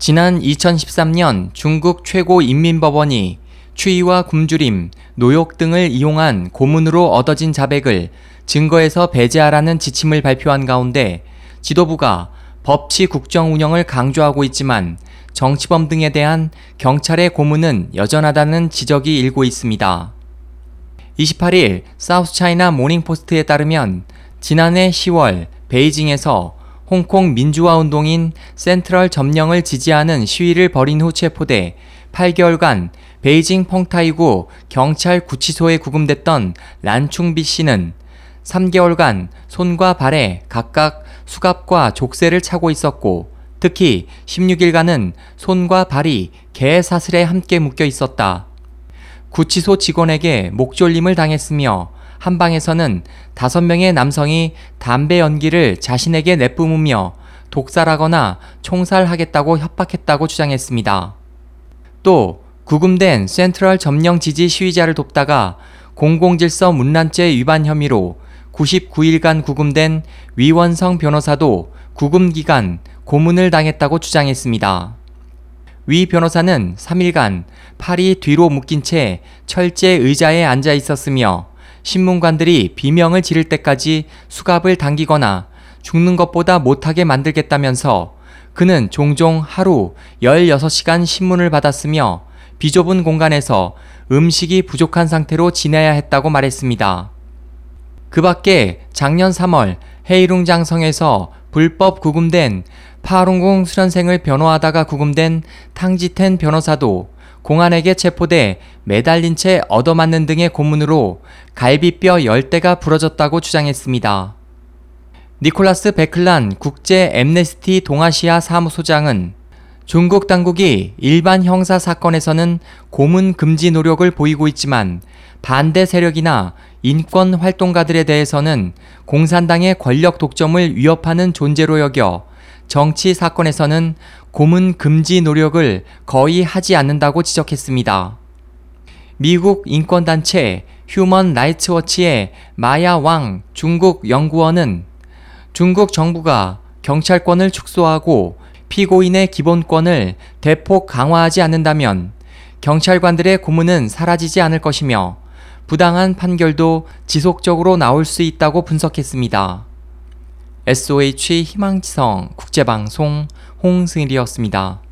지난 2013년 중국 최고인민법원이 추위와 굶주림, 노역 등을 이용한 고문으로 얻어진 자백을 증거에서 배제하라는 지침을 발표한 가운데 지도부가 법치 국정 운영을 강조하고 있지만 정치범 등에 대한 경찰의 고문은 여전하다는 지적이 일고 있습니다. 28일 사우스차이나 모닝포스트에 따르면 지난해 10월 베이징에서 홍콩 민주화운동인 센트럴 점령을 지지하는 시위를 벌인 후 체포돼 8개월간 베이징 펑타이구 경찰 구치소에 구금됐던 란충비 씨는 3개월간 손과 발에 각각 수갑과 족쇄를 차고 있었고 특히 16일간은 손과 발이 개 사슬에 함께 묶여 있었다. 구치소 직원에게 목졸림을 당했으며 한방에서는 5명의 남성이 담배 연기를 자신에게 내뿜으며 독살하거나 총살하겠다고 협박했다고 주장했습니다. 또 구금된 센트럴 점령 지지 시위자를 돕다가 공공질서 문란죄 위반 혐의로 99일간 구금된 위원성 변호사도 구금 기간 고문을 당했다고 주장했습니다. 위 변호사는 3일간 팔이 뒤로 묶인 채 철제 의자에 앉아 있었으며 신문관들이 비명을 지를 때까지 수갑을 당기거나 죽는 것보다 못하게 만들겠다면서 그는 종종 하루 16시간 신문을 받았으며 비좁은 공간에서 음식이 부족한 상태로 지내야 했다고 말했습니다. 그 밖에 작년 3월 헤이룽장성에서 불법 구금된 파룬궁 수련생을 변호하다가 구금된 탕지텐 변호사도 공안에게 체포돼 매달린 채 얻어맞는 등의 고문으로 갈비뼈 10대가 부러졌다고 주장했습니다. 니콜라스 베클란 국제 엠네스티 동아시아 사무소장은 중국 당국이 일반 형사 사건에서는 고문 금지 노력을 보이고 있지만 반대 세력이나 인권 활동가들에 대해서는 공산당의 권력 독점을 위협하는 존재로 여겨 정치 사건에서는 고문 금지 노력을 거의 하지 않는다고 지적했습니다. 미국 인권단체 휴먼 라이츠 워치의 마야 왕 중국 연구원은 중국 정부가 경찰권을 축소하고 피고인의 기본권을 대폭 강화하지 않는다면 경찰관들의 고문은 사라지지 않을 것이며 부당한 판결도 지속적으로 나올 수 있다고 분석했습니다. SOH 희망지성 국제방송 홍승일이었습니다.